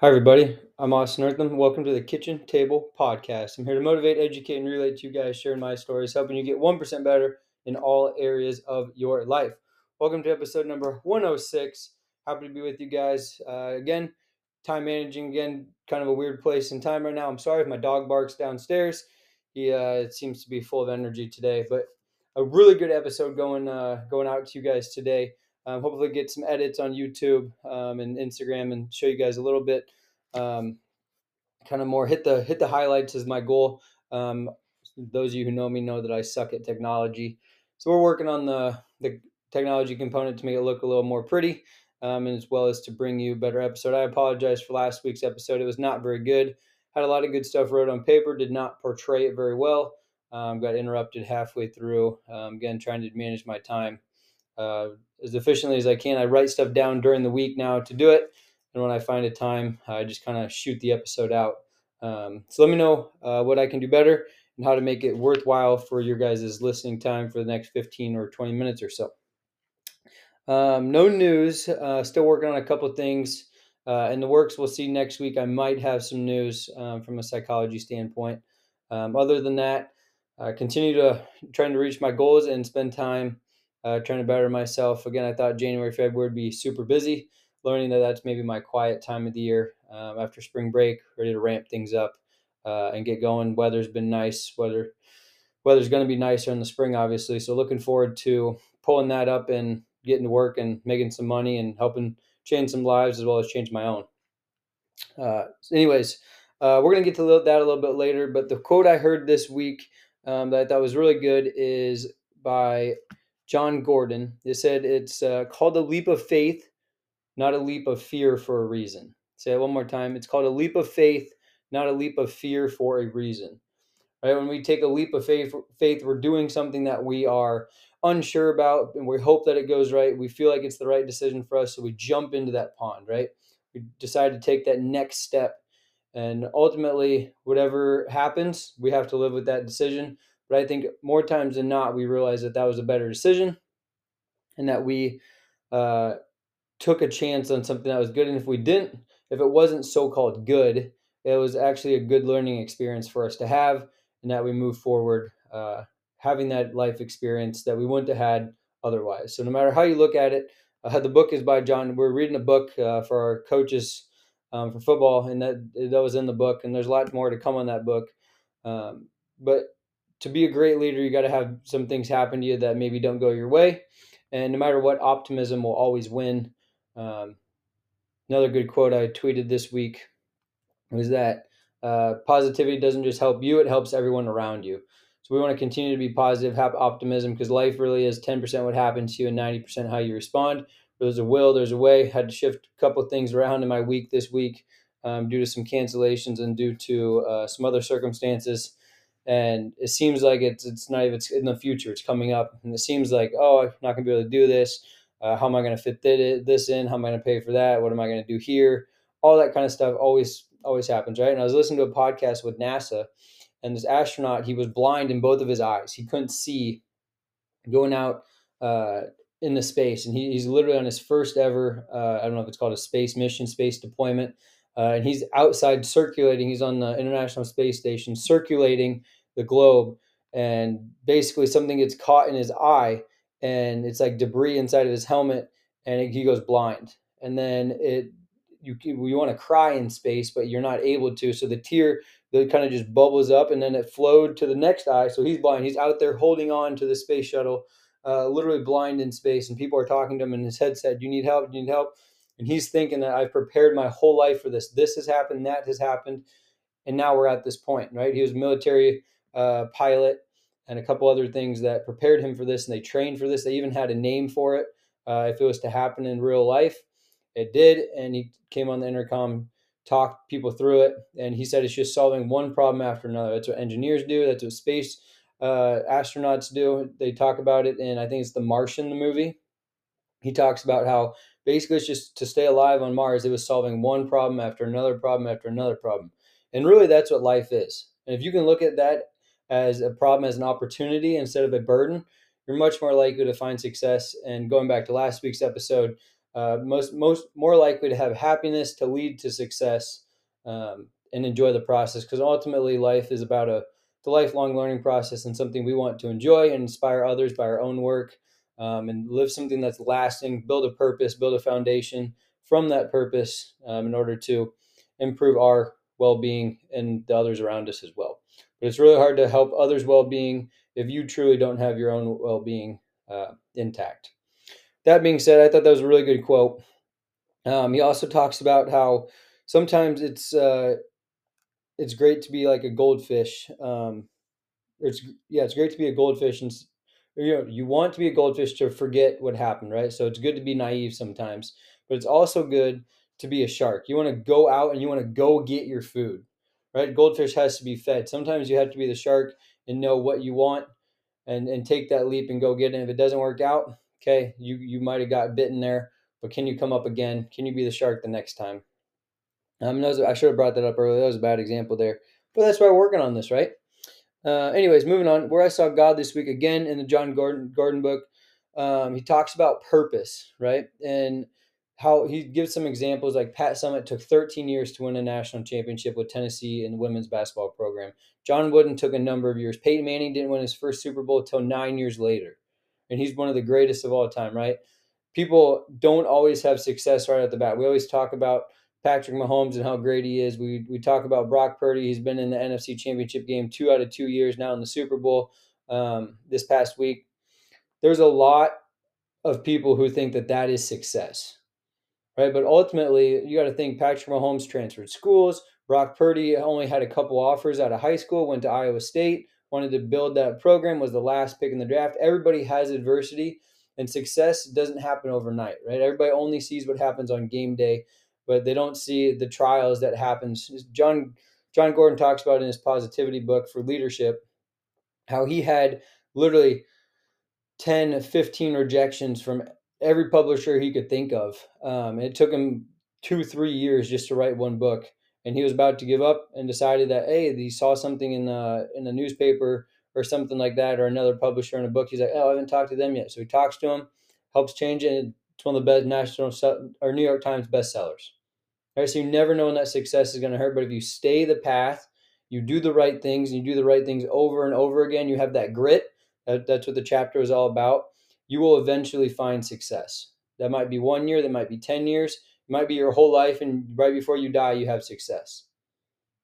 Hi, everybody. I'm Austin Errthum. Welcome to the Kitchen Table Podcast. I'm here to motivate, educate, and relate to you guys, sharing my stories, helping you get 1% better in all areas of your life. Welcome to episode number 106. Happy to be with you guys. Again, time managing, kind of a weird place in time right now. I'm sorry if my dog barks downstairs. He seems to be full of energy today, but a really good episode going out to you guys today. Hopefully get some edits on YouTube and Instagram and show you guys a little bit, kind of more hit the highlights is my goal. Those of you who know me know that I suck at technology. So we're working on the technology component to make it look a little more pretty, and as well as to bring you a better episode. I apologize for last week's episode. It was not very good. Had a lot of good stuff wrote on paper, did not portray it very well. Got interrupted halfway through. Again, trying to manage my time as efficiently as I can. I write stuff down during the week now to do it. And when I find a time, I just kind of shoot the episode out. So let me know what I can do better and how to make it worthwhile for your guys' listening time for the next 15 or 20 minutes or so. No news. Still working on a couple of things in the works. We'll see next week. I might have some news from a psychology standpoint. Other than that, I continue to trying to reach my goals and spend time trying to better myself. Again, I thought January, February would be super busy, learning that that's maybe my quiet time of the year. After spring break, ready to ramp things up and get going. Weather's been nice. Weather's going to be nicer in the spring, obviously. So looking forward to pulling that up and getting to work and making some money and helping change some lives as well as change my own. Anyways, we're going to get to that a little bit later. But the quote I heard this week that I thought was really good is by John Gordon. They said it's called a leap of faith, not a leap of fear for a reason. Say it one more time. It's called a leap of faith, not a leap of fear for a reason. Right? When we take a leap of faith, we're doing something that we are unsure about, and we hope that it goes right. We feel like it's the right decision for us, so we jump into that pond, right? We decide to take that next step, and ultimately, whatever happens, we have to live with that decision. But I think more times than not, we realize that that was a better decision and that we took a chance on something that was good. And if we didn't, if it wasn't so-called good, it was actually a good learning experience for us to have, and that we move forward having that life experience that we wouldn't have had otherwise. So no matter how you look at it, the book is by John. We're reading a book for our coaches for football, and that was in the book, and there's a lot more to come on that book. But to be a great leader, you got to have some things happen to you that maybe don't go your way. And no matter what, optimism will always win. Another good quote I tweeted this week was that positivity doesn't just help you, it helps everyone around you. So we want to continue to be positive, have optimism, because life really is 10% what happens to you and 90% how you respond. There's a will, there's a way. Had to shift a couple of things around in my week this week due to some cancellations and due to some other circumstances. And it seems like it's not even, it's in the future, it's coming up. And it seems like, oh, I'm not going to be able to do this. How am I going to fit this in? How am I going to pay for that? What am I going to do here? All that kind of stuff always happens, right? And I was listening to a podcast with NASA, and this astronaut, he was blind in both of his eyes. He couldn't see going out in the space. And he's literally on his first ever, I don't know if it's called a space mission, space deployment. And he's outside circulating. He's on the International Space Station circulating the globe, and basically something gets caught in his eye, and it's like debris inside of his helmet, and he goes blind. And then you want to cry in space, but you're not able to, so the tear that kind of just bubbles up, and then it flowed to the next eye, so he's blind. He's out there holding on to the space shuttle, literally blind in space, and people are talking to him, and his head said, "You need help, you need help." And he's thinking that I've prepared my whole life for this. This has happened, that has happened, and now we're at this point, right? He was a military pilot and a couple other things that prepared him for this, and they trained for this. They even had a name for it if it was to happen in real life. It did, and he came on the intercom, talked people through it, and he said it's just solving one problem after another. That's what engineers do. That's what space astronauts do. They talk about it, and I think it's The Martian, the movie. He talks about how basically it's just to stay alive on Mars. It was solving one problem after another problem after another problem. And really that's what life is. And if you can look at that as a problem, as an opportunity instead of a burden, you're much more likely to find success. And going back to last week's episode, more likely to have happiness, to lead to success, and enjoy the process. Because ultimately, life is about the lifelong learning process and something we want to enjoy and inspire others by our own work, and live something that's lasting, build a purpose, build a foundation from that purpose in order to improve our well-being and the others around us as well. But it's really hard to help others' well-being if you truly don't have your own well-being intact. That being said, I thought that was a really good quote. He also talks about how sometimes it's great to be like a goldfish. It's great to be a goldfish, and you want to be a goldfish to forget what happened, right? So it's good to be naive sometimes, but it's also good to be a shark. You want to go out and you want to go get your food, right? Goldfish has to be fed. Sometimes you have to be the shark and know what you want and take that leap and go get it. If it doesn't work out, okay, you might have got bitten there, but can you come up again? Can you be the shark the next time? I should have brought that up earlier. That was a bad example there. But that's why we're working on this, right? Anyways, moving on. Where I Saw God this week, again, in the John Gordon book, he talks about purpose, right? And how he gives some examples, like Pat Summitt took 13 years to win a national championship with Tennessee in the women's basketball program. John Wooden took a number of years. Peyton Manning didn't win his first Super Bowl until 9 years later. And he's one of the greatest of all time, right? People don't always have success right at the bat. We always talk about Patrick Mahomes and how great he is. We talk about Brock Purdy. He's been in the NFC Championship game 2 out of 2 years now, in the Super Bowl this past week. There's a lot of people who think that is success, right? But ultimately, you got to think Patrick Mahomes transferred schools. Brock Purdy only had a couple offers out of high school, went to Iowa State, wanted to build that program, was the last pick in the draft. Everybody has adversity, and success doesn't happen overnight, right? Everybody only sees what happens on game day, but they don't see the trials that happens. John Gordon talks about in his positivity book for leadership, how he had literally 10, 15 rejections from every publisher he could think of. It took him 2-3 years just to write one book. And he was about to give up and decided that, hey, he saw something in a newspaper or something like that, or another publisher in a book. He's like, oh, I haven't talked to them yet. So he talks to him, helps change it. And it's one of the best New York Times bestsellers. Right, so you never know when that success is going to hurt, but if you stay the path, you do the right things, and you do the right things over and over again, you have that grit, that's what the chapter is all about, you will eventually find success. That might be 1 year, that might be 10 years, it might be your whole life, and right before you die, you have success.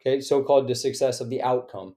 Okay, so-called the success of the outcome,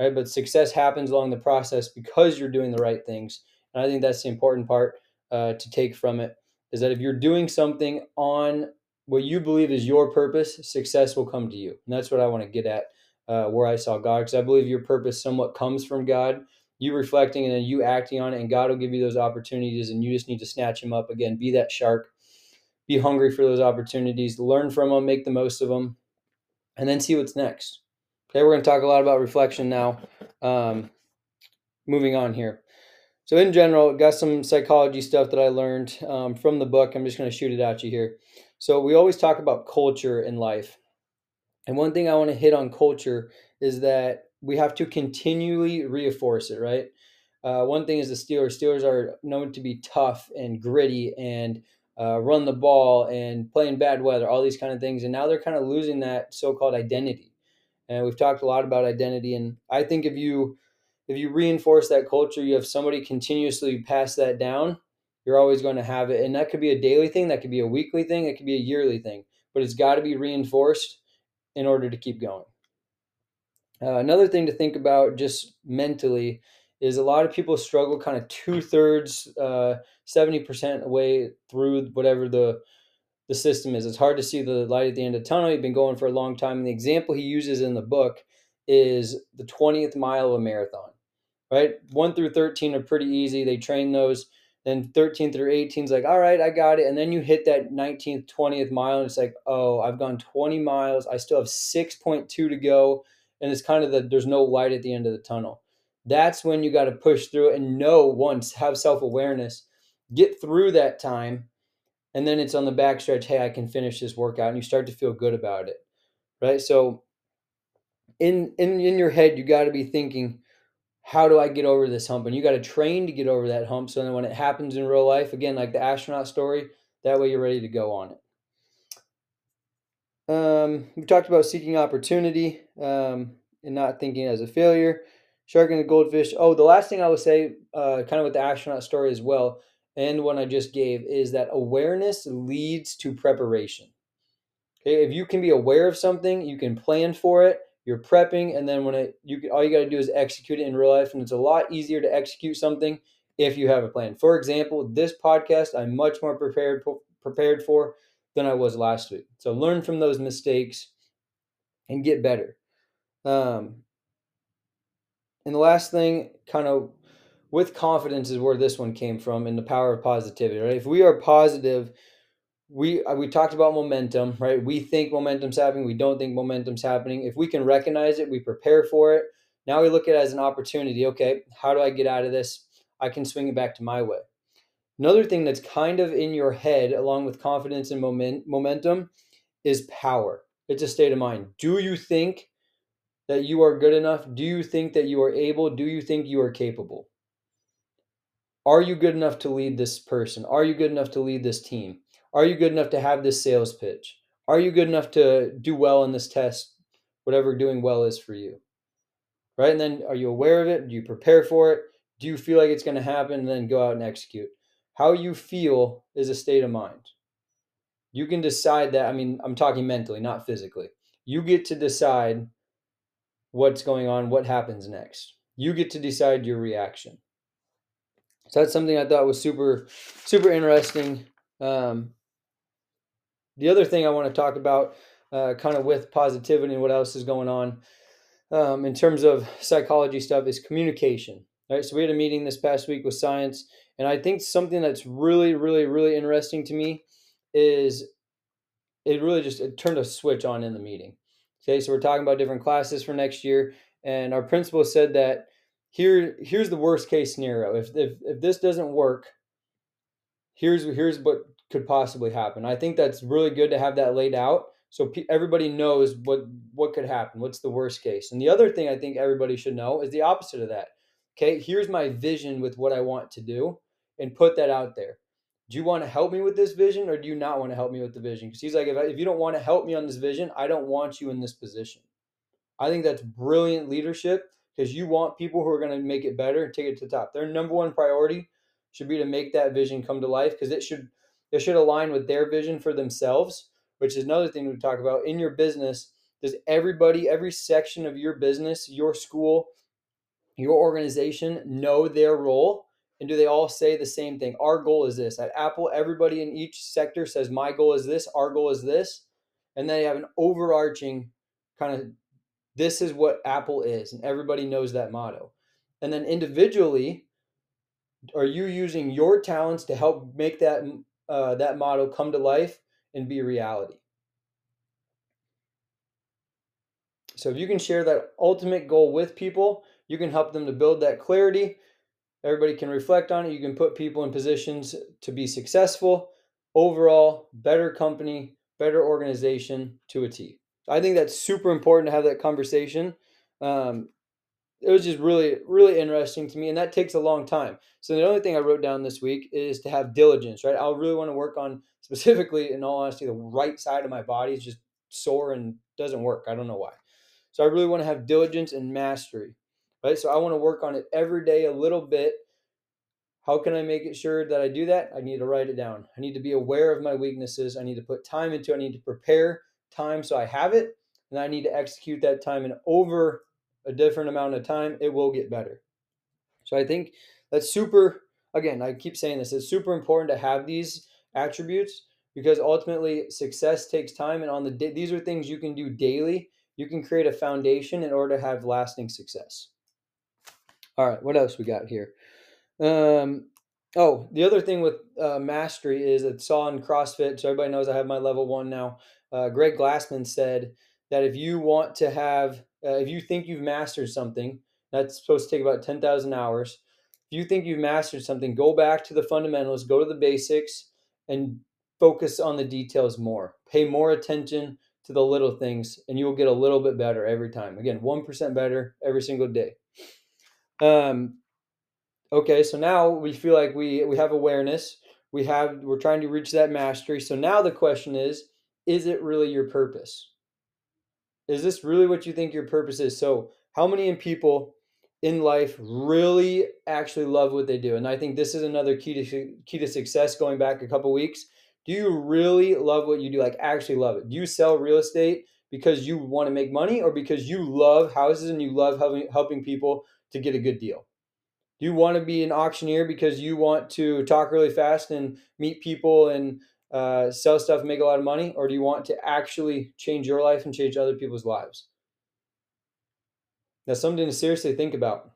right? But success happens along the process because you're doing the right things, and I think that's the important part to take from it, is that if you're doing something on what you believe is your purpose, success will come to you. And that's what I want to get at where I saw God, because I believe your purpose somewhat comes from God, you reflecting and then you acting on it, and God will give you those opportunities, and you just need to snatch them up. Again, be that shark, be hungry for those opportunities, learn from them, make the most of them, and then see what's next. Okay, we're going to talk a lot about reflection now. Moving on here. So in general, got some psychology stuff that I learned from the book. I'm just going to shoot it at you here. So we always talk about culture in life. And one thing I want to hit on culture is that we have to continually reinforce it, right? One thing is the Steelers. Steelers are known to be tough and gritty and run the ball and play in bad weather, all these kind of things. And now they're kind of losing that so-called identity. And we've talked a lot about identity. And I think if you reinforce that culture, you have somebody continuously pass that down, you're always going to have it. And that could be a daily thing, that could be a weekly thing, that could be a yearly thing, but it's got to be reinforced in order to keep going. Another thing to think about just mentally is a lot of people struggle kind of 2/3, 70% away through whatever the system is. It's hard to see the light at the end of the tunnel. You've been going for a long time. And the example he uses in the book is the 20th mile of a marathon, right? 1 through 13 are pretty easy. They train those. Then 13 through 18 is like, all right, I got it. And then you hit that 19th, 20th mile, and it's like, oh, I've gone 20 miles. I still have 6.2 to go. And it's kind of there's no light at the end of the tunnel. That's when you got to push through it and know once, have self-awareness, get through that time. And then it's on the backstretch, hey, I can finish this workout. And you start to feel good about it, right? So in your head, you got to be thinking, how do I get over this hump? And you got to train to get over that hump. So then when it happens in real life, again, like the astronaut story, That way you're ready to go on it. We talked about seeking opportunity and not thinking as a failure. Shark and the goldfish. Oh, the last thing I would say, kind of with the astronaut story as well, and one I just gave, is that awareness leads to preparation. Okay, if you can be aware of something, you can plan for it. You're prepping, and then when all you got to do is execute it in real life, and it's a lot easier to execute something if you have a plan. For example, this podcast I'm much more prepared for than I was last week. So learn from those mistakes and get better. And the last thing, kind of with confidence, is where this one came from, in the power of positivity. Right? If we are positive, we talked about momentum, right? We think momentum's happening. We don't think momentum's happening. If we can recognize it, we prepare for it. Now we look at it as an opportunity. Okay, how do I get out of this? I can swing it back to my way. Another thing that's kind of in your head, along with confidence and momentum, is power. It's a state of mind. Do you think that you are good enough? Do you think that you are able? Do you think you are capable? Are you good enough to lead this person? Are you good enough to lead this team? Are you good enough to have this sales pitch? Are you good enough to do well in this test, whatever doing well is for you? Right? And then, are you aware of it? Do you prepare for it? Do you feel like it's going to happen? And then go out and execute. How you feel is a state of mind. You can decide that. I mean, I'm talking mentally, not physically. You get to decide what's going on, what happens next. You get to decide your reaction. So that's something I thought was super, super interesting. The other thing I want to talk about, kind of with positivity and what else is going on, in terms of psychology stuff, is communication. All right. So we had a meeting this past week with science, and I think something that's really, really, really interesting to me is it turned a switch on in the meeting. Okay. So we're talking about different classes for next year, and our principal said that here's the worst case scenario. If this doesn't work, here's what could possibly happen. I think that's really good to have that laid out, so everybody knows what could happen, what's the worst case. And the other thing I think everybody should know is the opposite of that. Okay, here's my vision with what I want to do, and put that out there. Do you want to help me with this vision, or do you not want to help me with the vision? Because he's like, if you don't want to help me on this vision, I don't want you in this position. I think that's brilliant leadership, because you want people who are going to make it better and take it to the top. Their number one priority should be to make that vision come to life, because it should align with their vision for themselves, which is another thing we talk about in your business. Does every section of your business, your school, your organization, know their role? And do they all say the same thing? Our goal is this. At Apple, everybody in each sector says, my goal is this, our goal is this. And they have an overarching kind of, this is what Apple is. And everybody knows that motto. And then individually, are you using your talents to help make that motto come to life and be reality? So if you can share that ultimate goal with people, you can help them to build that clarity. Everybody can reflect on it. You can put people in positions to be successful. Overall, better company, better organization to a T. I think that's super important to have that conversation. It was just really, really interesting to me, and that takes a long time. So the only thing I wrote down this week is to have diligence, right? I really want to work on, specifically, in all honesty, the right side of my body is just sore and doesn't work. I don't know why. So I really want to have diligence and mastery, right? So I want to work on it every day a little bit. How can I make it sure that I do that? I need to write it down. I need to be aware of my weaknesses. I need to put time into it. I need to prepare time so I have it, and I need to execute that time, and over a different amount of time, it will get better. So I think that's super, again, I keep saying this, it's super important to have these attributes, because ultimately success takes time, and these are things you can do daily. You can create a foundation in order to have lasting success. All right, what else we got here? The other thing with mastery is, it's all in CrossFit, so everybody knows I have my level 1 now. Greg Glassman said that if you want to have, if you think you've mastered something, that's supposed to take about 10,000 hours. If you think you've mastered something, go back to the fundamentals, go to the basics, and focus on the details more. Pay more attention to the little things, and you will get a little bit better every time. Again, 1% better every single day. Okay, so now we feel like we have awareness. We're trying to reach that mastery. So now the question is it really your purpose? Is this really what you think your purpose is? So how many people in life really actually love what they do? And I think this is another key to success, going back a couple weeks. Do you really love what you do? Like actually love it? Do you sell real estate because you want to make money, or because you love houses and you love helping people to get a good deal? Do you want to be an auctioneer because you want to talk really fast and meet people and sell stuff and make a lot of money? Or do you want to actually change your life and change other people's lives? That's something to seriously think about.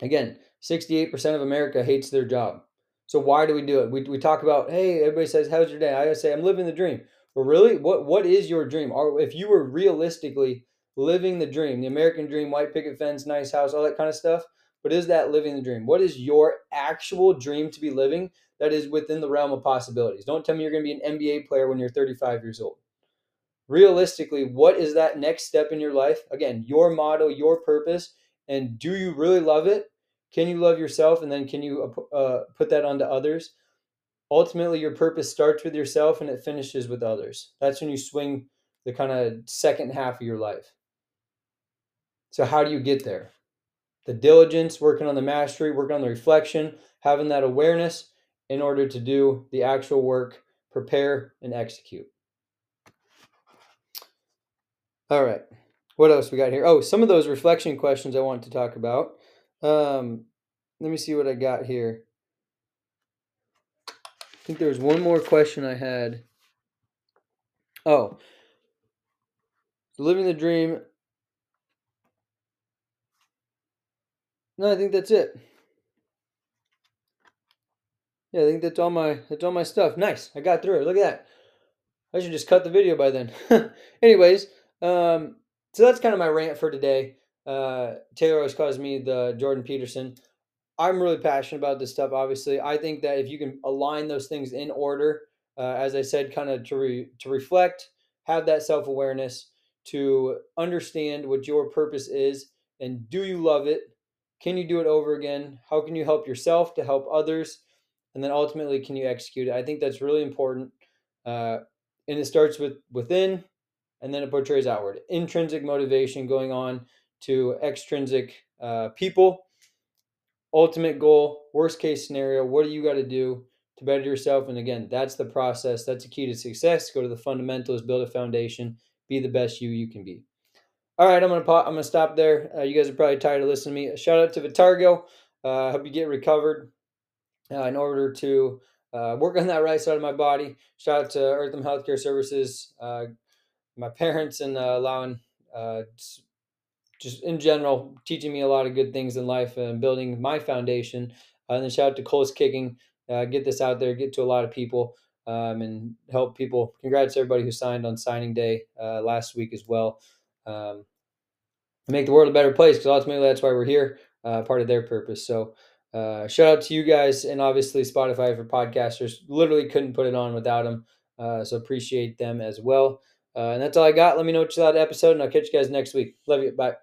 Again, 68% of America hates their job. So why do we do it? We talk about, hey, everybody says, how's your day? I always say, I'm living the dream. But really, what is your dream? Or if you were realistically living the dream, the American dream, white picket fence, nice house, all that kind of stuff, but is that living the dream? What is your actual dream to be living that is within the realm of possibilities? Don't tell me you're going to be an NBA player when you're 35 years old. Realistically, what is that next step in your life? Again, your motto, your purpose, and do you really love it? Can you love yourself, and then can you put that onto others? Ultimately, your purpose starts with yourself and it finishes with others. That's when you swing the kind of second half of your life. So how do you get there? The diligence, working on the mastery, working on the reflection, having that awareness in order to do the actual work, prepare and execute. All right, what else we got here? Oh, some of those reflection questions I want to talk about. Let me see what I got here. I think there was one more question I had. Oh, living the dream. No, I think that's it. Yeah, I think that's all my stuff. Nice, I got through it. Look at that. I should just cut the video by then. Anyways, so that's kind of my rant for today. Taylor always calls me the Jordan Peterson. I'm really passionate about this stuff, obviously. I think that if you can align those things in order, as I said, kind of to reflect, have that self-awareness, to understand what your purpose is, and do you love it? Can you do it over again? How can you help yourself to help others? And then ultimately, can you execute it? I think that's really important. And it starts with within, and then it portrays outward. Intrinsic motivation going on to extrinsic people. Ultimate goal, worst case scenario, what do you got to do to better yourself? And again, that's the process. That's the key to success. Go to the fundamentals, build a foundation, be the best you can be. All right, I'm gonna stop there. You guys are probably tired of listening to me. Shout out to Vitargo. I hope you get recovered in order to work on that right side of my body. Shout out to Errthum Healthcare Services, my parents, and allowing just in general teaching me a lot of good things in life and building my foundation. And then shout out to Kohl's Kicking. Get this out there, get to a lot of people, and help people. Congrats to everybody who signed on signing day last week as well. Make the world a better place, because ultimately that's why we're here, part of their purpose. So shout out to you guys, and obviously Spotify for Podcasters. Literally couldn't put it on without them, so appreciate them as well. And that's all I got. Let me know what you thought of the episode, and I'll catch you guys next week. Love you. Bye.